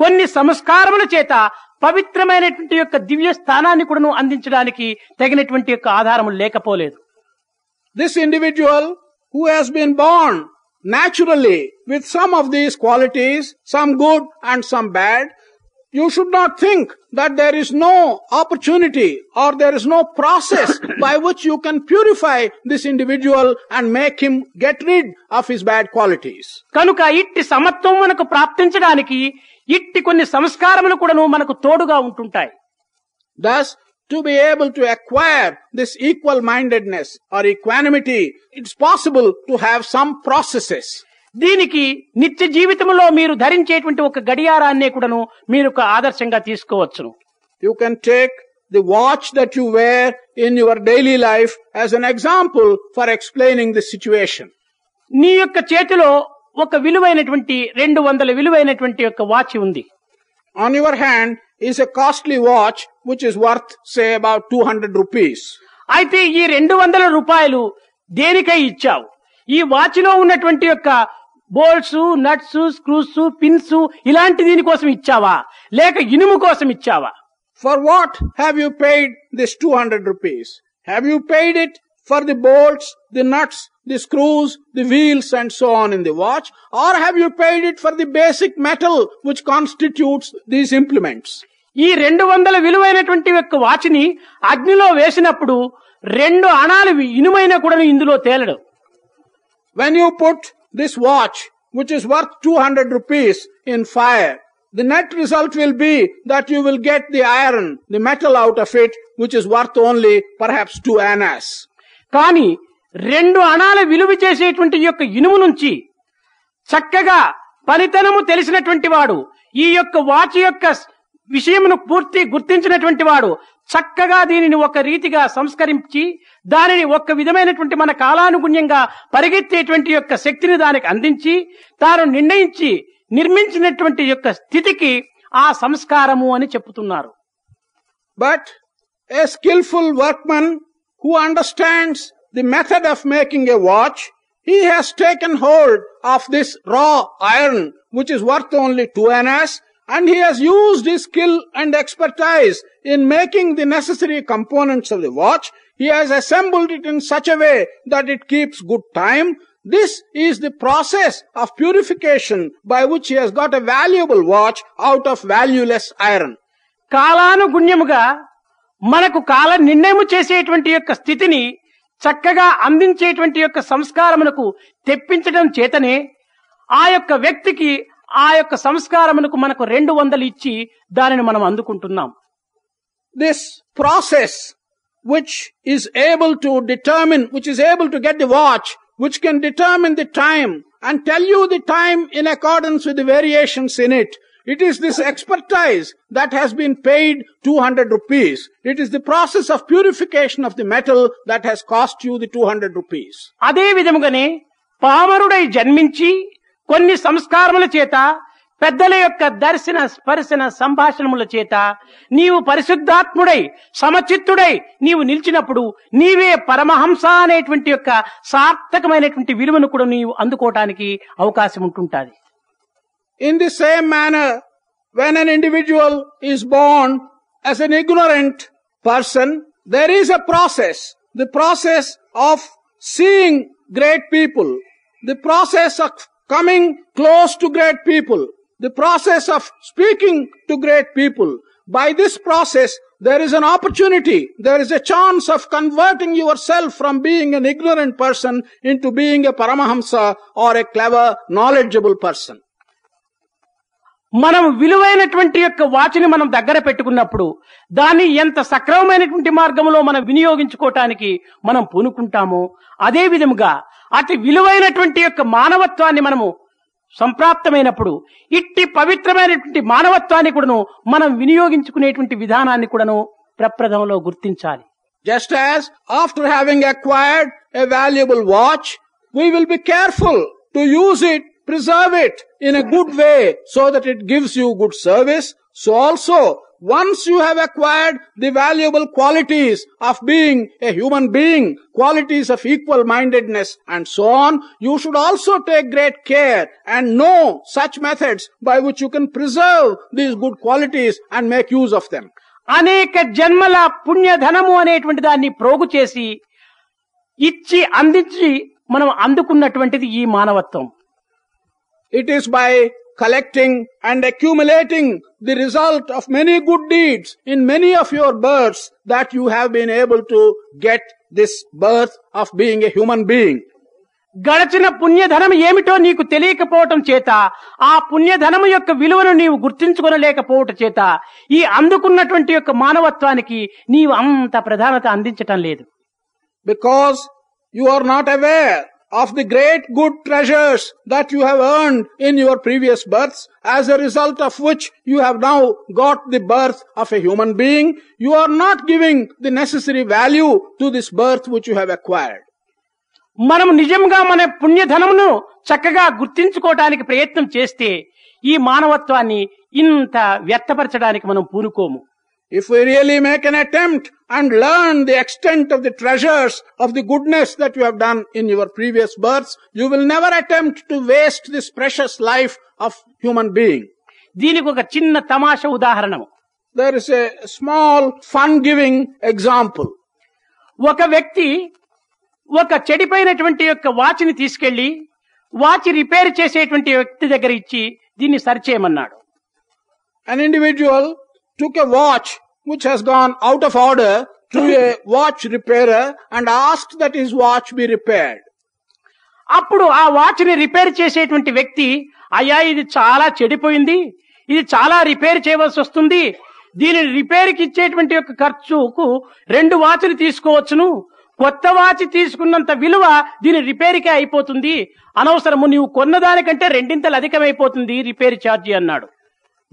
కొన్ని సంస్కారముల చేత పవిత్రమైనటువంటి యొక్క దివ్య స్థానాన్ని కూడాను అందించడానికి తగినటువంటి యొక్క ఆధారము లేకపోలేదు. This individual who has been born naturally with some of these qualities, some good and some bad, you should not think that there is no opportunity or there is no process by which you can purify this individual and make him get rid of his bad qualities. కనుక ఇట్టి సమత్వం మనకు ప్రాప్తించడానికి ఇట్టి కొన్ని సంస్కారములు కూడాను మనకు తోడుగా ఉంటుంటాయి. Thus, to be able to acquire this equal mindedness or equanimity, it's possible to have some processes. దీనికి నిత్య జీవితంలో మీరు ధరించేటువంటి ఒక గడియారాన్ని కూడాను మీరు ఒక ఆదర్శంగా తీసుకోవచ్చును. You can take the watch that you wear in your daily life as an example for explaining the situation. నీ యొక్క చేతిలో ఒక విలువైనటువంటి 200 విలువైనటువంటి ఒక వాచ్ ఉంది. On your hand is a costly watch which is worth say about 200 rupees. అయితే ఈ 200 రూపాయలు దేనికై ఇచ్చావు? ఈ వాచ్ లో ఉన్నటువంటి యొక్క బోల్ట్స్, నట్స్, స్క్రూస్, పిన్స్ ఇలాంటి దీనికోసం ఇచ్చావా లేక ఇనుము కోసం ఇచ్చావా? For what have you paid this 200 rupees? Have you paid it for the bolts, the nuts, the screws, the wheels and so on in the watch, or have you paid it for the basic metal which constitutes these implements? ఈ 200 విలువైనటువంటి యొక్క watch ని అగ్నిలో వేసినప్పుడు 2 అణాలు ఇనుమైనా కూడా ఇందులో తేలడం. When you put this watch, which is worth 200 rupees, in fire, the net result will be that you will get the iron, the metal out of it, which is worth only perhaps 2 annas. కానీ 2 అణాల విలువ చేసేటువంటి యొక్క ఇనుము నుంచి చక్కగా పనితనము తెలిసినటువంటి వాడు, ఈ యొక్క వాచ్ యొక్క విషయమును పూర్తి గుర్తించినటువంటి వాడు చక్కగా దీనిని ఒక రీతిగా సంస్కరించి దానిని ఒక విధమైనటువంటి మన కాలానుగుణ్యంగా పరిగెత్తేటువంటి యొక్క శక్తిని దానికి అందించి తాను నిర్ణయించి నిర్మించినటువంటి యొక్క స్థితికి ఆ సంస్కారము అని చెప్తున్నారు. But a skilful workman who understands the method of making a watch, he has taken hold of this raw iron which is worth only 2 annas. And he has used his skill and expertise in making the necessary components of the watch. He has assembled it in such a way that it keeps good time. This is the process of purification by which he has got a valuable watch out of valueless iron. కాలానుగుణ్యముగా మనకు కాల నిర్ణయము చేసేటువంటి యొక్క స్థితిని చక్కగా అందించేటువంటి యొక్క సంస్కారమునకు తెప్పించడం చేతనే ఆ యొక్క వ్యక్తికి ఆ యొక్క సంస్కారమునకు మనకు 200 ఇచ్చి దానిని మనం అందుకుంటున్నాం. This process which is able to determine, which is able to get the watch, which can determine the time and tell you the time in accordance with the variations in it. It is this expertise that has been paid 200 rupees. It is the process of purification of the metal that has cost you the 200 rupees. అదే విధముగానే పామరుడై జన్మించి కొన్ని సంస్కారముల చేత పెద్దల యొక్క దర్శన స్పర్శన సంభాషణముల చేత నీవు పరిశుద్ధాత్ముడై సమచిత్తుడై నీవు నిలిచినప్పుడు నీవే పరమహంస అనేటువంటి యొక్క సార్థకమైనటువంటి విలువను కూడా నీవు అందుకోవటానికి అవకాశం ఉంటుంటుంది. In the same manner, when an individual is born as an ignorant person, there is a process, the process of seeing great people, the process of coming close to great people, the process of speaking to great people. By this process, there is an opportunity, there is a chance of converting yourself from being an ignorant person into being a Paramahamsa or a clever, knowledgeable person. మనం విలువైనటువంటి యొక్క వాచిని మనం దగ్గర పెట్టుకున్నప్పుడు దాన్ని ఎంత సక్రమమైనటువంటి మార్గంలో మనం వినియోగించుకోవటానికి మనం పూనుకుంటామో అదే విధముగా అతి విలువైనటువంటి యొక్క మానవత్వాన్ని మనము సంప్రాప్తమైనప్పుడు ఇట్టి పవిత్రమైనటువంటి మానవత్వాన్ని కూడాను మనం వినియోగించుకునేటువంటి విధానాన్ని కూడాను ప్రప్రథంలో గుర్తించాలి. Just as after having acquired a valuable watch, we will be careful to use it, preserve it in a good way so that it gives you good service. So also, once you have acquired the valuable qualities of being a human being, qualities of equal-mindedness and so on, you should also take great care and know such methods by which you can preserve these good qualities and make use of them. అనేక జన్మల పుణ్యధనము అనేటువంటి దాన్ని ప్రోగు చేసి ఇచ్చి అందించి మనం అందుకున్నటువంటిది ఈ మానవత్వం. It is by collecting and accumulating the result of many good deeds in many of your births that you have been able to get this birth of being a human being. గడచిన పుణ్యధనం ఏమిటో నీకు తెలియకపోవటం చేత ఆ పుణ్యధనము యొక్క విలువను నీవు గుర్తించుకోలేకపోవటం చేత ఈ అందుకున్నటువంటి యొక్క మానవత్వానికి నీవు అంత ప్రాధాన్యత అందించటం లేదు. Because you are not aware of the great good treasures that you have earned in your previous births, as a result of which you have now got the birth of a human being, you are not giving the necessary value to this birth which you have acquired. మనం నిజంగా మన పుణ్యధనమును చక్కగా గుర్తించుకోవడానికి ప్రయత్నం చేస్తే ఈ మానవత్వాన్ని ఇంత వ్యర్థపరచడానికి మనం పూనుకోము. If we really make an attempt and learn the extent of the treasures of the goodness that you have done in your previous births, you will never attempt to waste this precious life of human being. దీనికి ఒక చిన్న తమాషా ఉదాహరణ. There is a small fun-giving example. ఒక వ్యక్తి ఒక చెడిపోయినటువంటి యొక్క వాచ్ని తీసుకెళ్లి వాచ్ రిపేర్ చేసేటువంటి వ్యక్తి దగ్గర ఇచ్చి దీన్ని సరిచేయమన్నాడు. An individual took a watch which has gone out of order to a watch repairer and asked that his watch be repaired. అప్పుడు ఆ వాచ్ ని రిపేర్ చేసేటువంటి వ్యక్తి, అయ్యా ఇది చాలా చెడిపోయింది, ఇది చాలా రిపేర్ చేయవలసి వస్తుంది, దీని రిపేర్ కి ఇచ్చేటువంటి యొక్క ఖర్చుకు 2 వాచ్లు తీసుకోవచ్చును, కొత్త వాచ్ తీసుకున్నంత విలువ దీని రిపేర్కే అయిపోతుంది, అనవసరము నీవు కొన్నదానికంటే 2 అధికమైపోతుంది రిపేర్ ఛార్జీ అన్నాడు.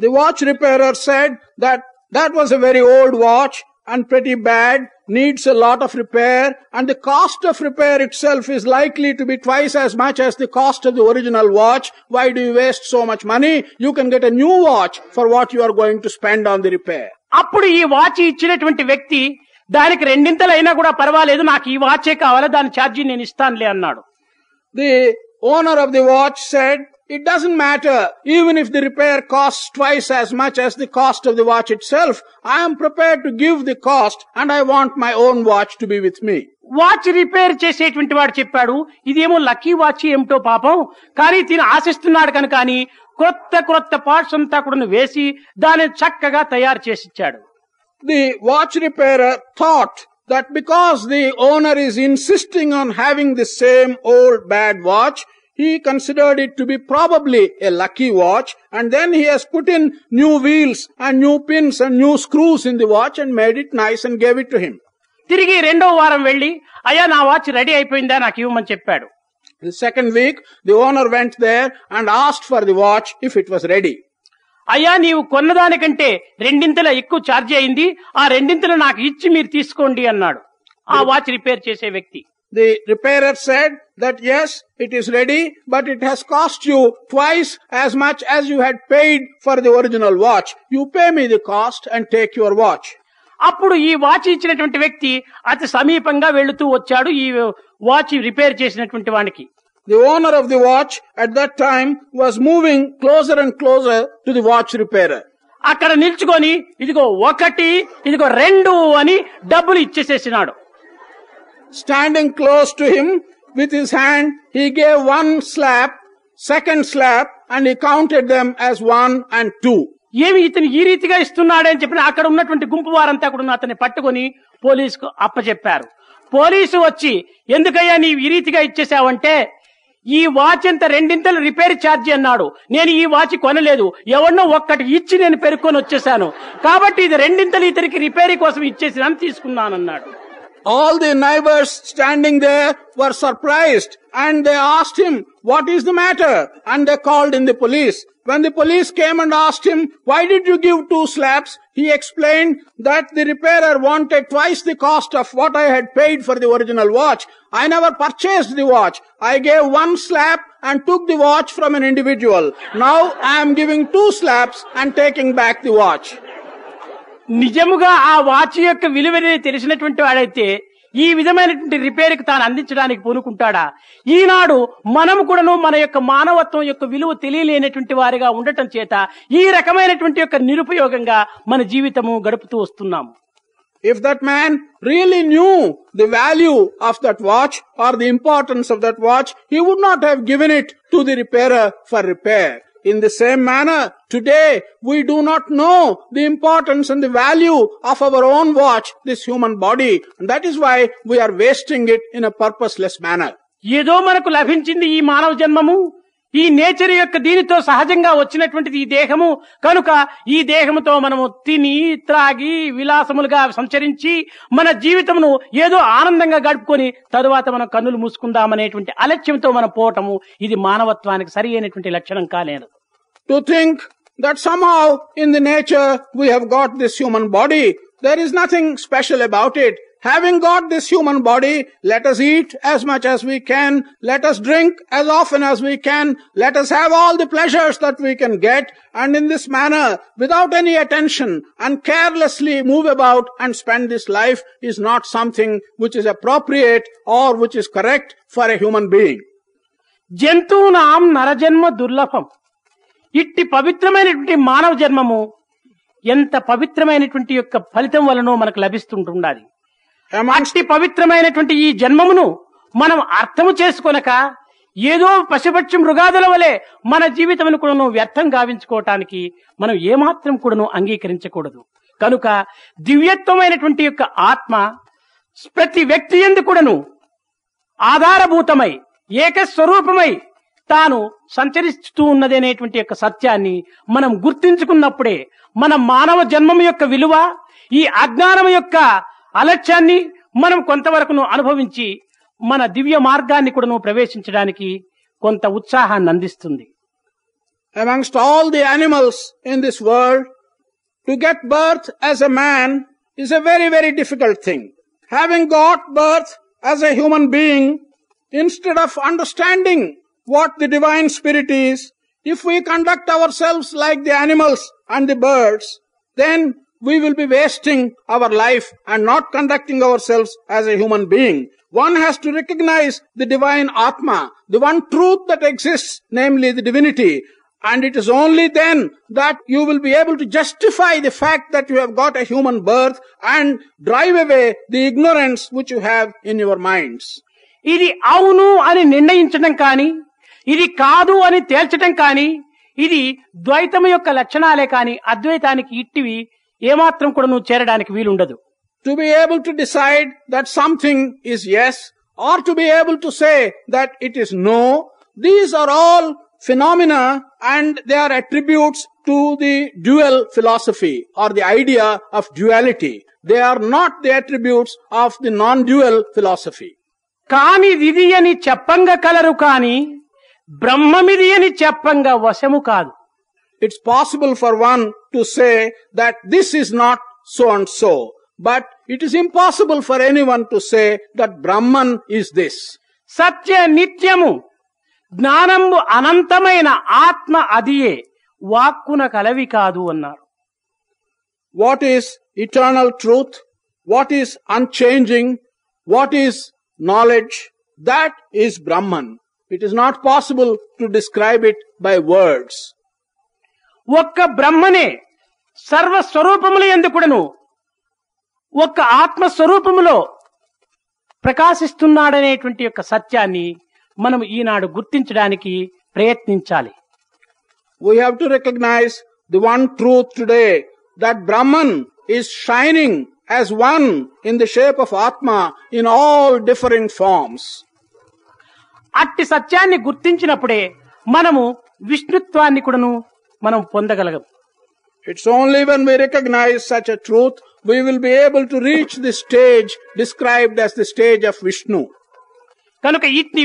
The watch repairer said that was a very old watch and pretty bad, needs a lot of repair, and the cost of repair itself is likely to be twice as much as the cost of the original watch. Why do you waste so much money? You can get a new watch for what you are going to spend on the repair. అప్పుడు ఈ watch ఇచ్చినటువంటి వ్యక్తి దానికి 2 అయినా కూడా పర్వాలేదు, నాకు ఈ వాచే కావాలి, దాని ఛార్జీ నేను ఇస్తానులే అన్నాడు. The owner of the watch said, it doesn't matter, even if the repair costs twice as much as the cost of the watch itself, I am prepared to give the cost and I want my own watch to be with me. Watch repair చేసేటువంటి వాడు చెప్పాడు, ఇదేమో lucky watch ఏమిటో పాపం, కానీ తిని ఆశిస్తున్నాడు కనుక అని కొత్త పార్ట్స్ అంతా కూడా వేసి దాన్ని చక్కగా తయారు చేసి ఇచ్చాడు. The watch repairer thought that because the owner is insisting on having the same old bad watch, He considered it to be probably a lucky watch, and then he has put in new wheels and new pins and new screws in the watch and made it nice and gave it to him. The second week, the owner went there and asked for the watch if it was ready. The repairer said that yes, it is ready, but it has cost you twice as much as you had paid for the original watch. You pay me the cost and take your watch. The owner of the watch at that time was moving closer and closer to the watch repairer. Standing close to him with his hand, he gave one slap, second slap, and he counted them as 1 and 2. All the neighbors standing there were surprised, and they asked him, what is the matter? And they called in the police. When the police came and asked him, why did you give 2 slaps? He explained that the repairer wanted twice the cost of what I had paid for the original watch. I never purchased the watch. I gave 1 slap and took the watch from an individual. Now I am giving 2 slaps and taking back the watch. If that man really knew the value of that watch or the importance of that watch, he would not have given it to the repairer for repair. In the same manner, today we do not know the importance and the value of our own watch, this human body, and that is why we are wasting it in a purposeless manner. To think that somehow in the nature we have got this human body, there is nothing special about it. Having got this human body, let us eat as much as we can, let us drink as often as we can, let us have all the pleasures that we can get, and in this manner, without any attention, and carelessly move about and spend this life is not something which is appropriate or which is correct for a human being. Jantunam narajanma durlabham. ఇట్టి పవిత్రమైనటువంటి మానవ జన్మము ఎంత పవిత్రమైనటువంటి యొక్క ఫలితం వలనో మనకు లభిస్తుంటుండాలి. అట్టి పవిత్రమైనటువంటి ఈ జన్మమును మనం అర్థము చేసుకొనక ఏదో పశుపక్షి మృగాదుల వలె మన జీవితమును కూడాను వ్యర్థం గావించుకోవడానికి మనం ఏ మాత్రం కూడాను అంగీకరించకూడదు. కనుక దివ్యత్వమైనటువంటి యొక్క ఆత్మ ప్రతి వ్యక్తి యందు కూడాను ఆధారభూతమై ఏక స్వరూపమై తాను సంచరిస్తూ ఉన్నదనేటువంటి యొక్క సత్యాన్ని మనం గుర్తించుకున్నప్పుడే మన మానవ జన్మము యొక్క విలువ ఈ అజ్ఞానం యొక్క అలక్ష్యాన్ని మనం కొంతవరకును అనుభవించి మన దివ్య మార్గాన్ని కూడాను ప్రవేశించడానికి కొంత ఉత్సాహాన్ని అందిస్తుంది. Amongst all the animals in this world, to get birth as a man is a very, very difficult thing. Having got birth as a human being, instead of understanding what the divine spirit is, if we conduct ourselves like the animals and the birds, then we will be wasting our life and not conducting ourselves as a human being. One has to recognize the divine Atma, the one truth that exists, namely the divinity. And it is only then that you will be able to justify the fact that you have got a human birth and drive away the ignorance which you have in your minds. ఇది కాదు అని తేల్చడం కానీ ఇది ద్వైతం యొక్క లక్షణాలే కానీ అద్వైతానికి ఇట్టివి ఏమాత్రం కూడా నువ్వు చేరడానికి వీలుండదు. To be able to decide that something is yes or to be able to say that it is no, These are all phenomena and they are attributes to the dual philosophy or the idea of duality. They are not the attributes of the non-dual philosophy. Kani vidiyani chappanga kalaru kani, brahmamidiyani chappanga vasamu kadu. It's possible for one to say that this is not so and so, but it is impossible for anyone to say that Brahman is this. Satya nityamu gnanambu anantamaina atma adiye vakkuna kalavi kaadu annaru. What is eternal truth? What is unchanging? What is knowledge? That is Brahman. It is not possible to describe it by words. Okka Brahmane sarva swarupamula yendu kudanu okka atma swarupamulo prakasistunnadanetvanti yokka satyanni manam eenadu gurtinchadaniki prayatninchali. We have to recognize the one truth today, that Brahman is shining as one in the shape of Atma in all different forms. Atti satyanni gurtinchinapude manamu vishnutvanni kudanu. It's only when we recognize such a truth, we will be able to reach the stage described as the stage of Vishnu. It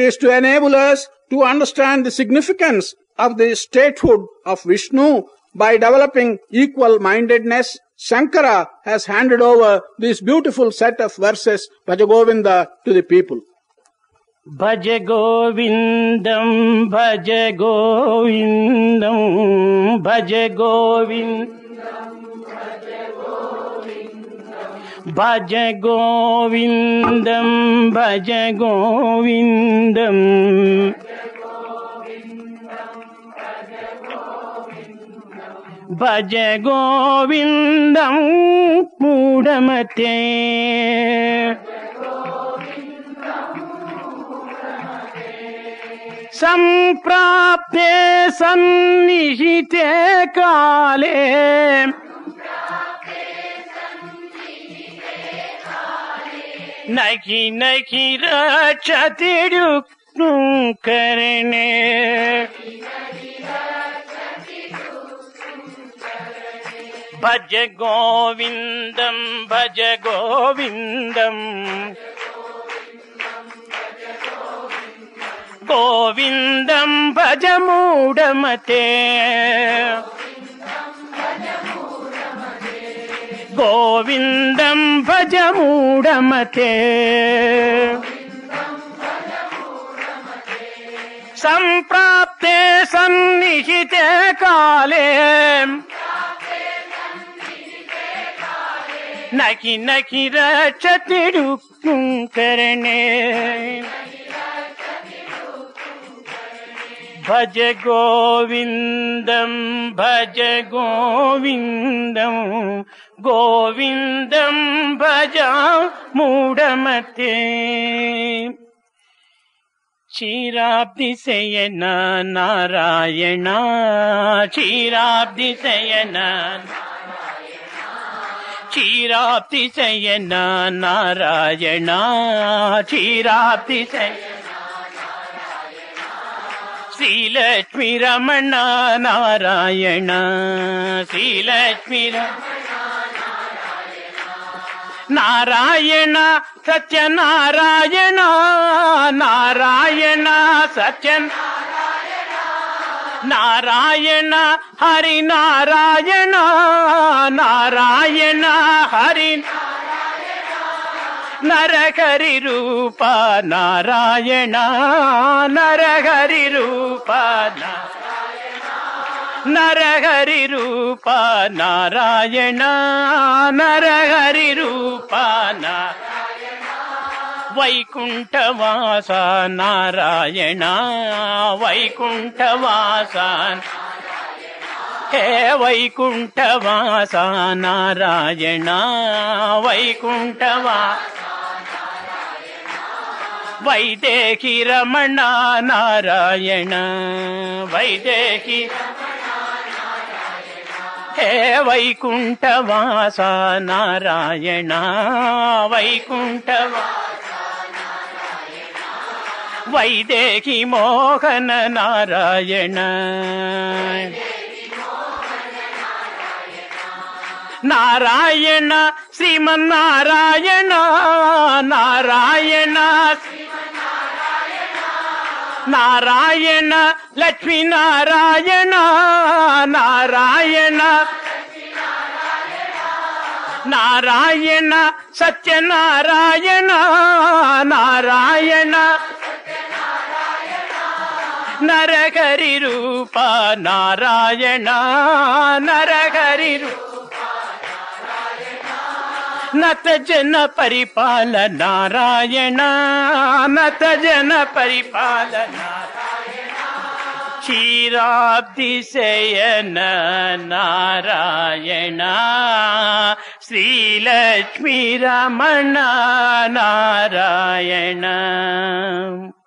is to enable us to understand the significance of the statehood of Vishnu. By developing equal-mindedness, Sankara has handed over this beautiful set of verses, Bhaja Govinda, to the people. Bhaja Govindam, Bhaja Govindam, Bhaja Govindam, Bhaja Govindam, Bhaja Govindam, Bhaja Govindam. Bhaja Govindam Moodamate Samprapte Sannihite Kale Naki Naki Rachate Duknu Karane Bhaja Govindam, Bhaja Govindam, Govindam Bhaja Moodamate, Govindam Bhaja Moodamate, Samprapte Sannihite Kale. Naki naki rachate dukum karane. Bhaja Govindam, Bhaja Govindam, Govindam Bhaja Moodamate. Chirabdisayana Narayana, Chirabdisayana Chirapti Sayana Narayana, Chirapti Sayana Narayana, Sri Lakshmi Ramana Narayana, Sri Lakshmi Ramana Narayana, Narayana Satya Narayana, Narayana Satya Narayana, Narayana Hari Narayana, Narayana Hari Narayana, Naragari Rupa Narayana, Naragari Rupa Narayana, Naragari Rupa Narayana, Naragari Rupa Narayana, Vaikuntavasa Narayana, Vaikuntavasa Narayana, He Vaikuntavasa Narayana, Vaikuntavasa Narayana, Vaidehi Ramana Narayana, Vaidehi Ramana Narayana, He Vaikuntha Vasa Narayana, Vaikuntha Vasa Narayana, Vaidehi Mohana Narayana, Narayana Sriman Narayana, Narayana Sriman Narayana, Narayana Lakshmi Narayana, Narayana Lakshmi Narayana, Narayana Satya Narayana, Narayana Satya Narayana, Naragari Rupa Narayana, Naragari Rupa Natajana Paripala Narayana, Natajana Paripala Narayana, Shirabdi Seyana Narayana, Sri Lakshmi Ramana Narayana.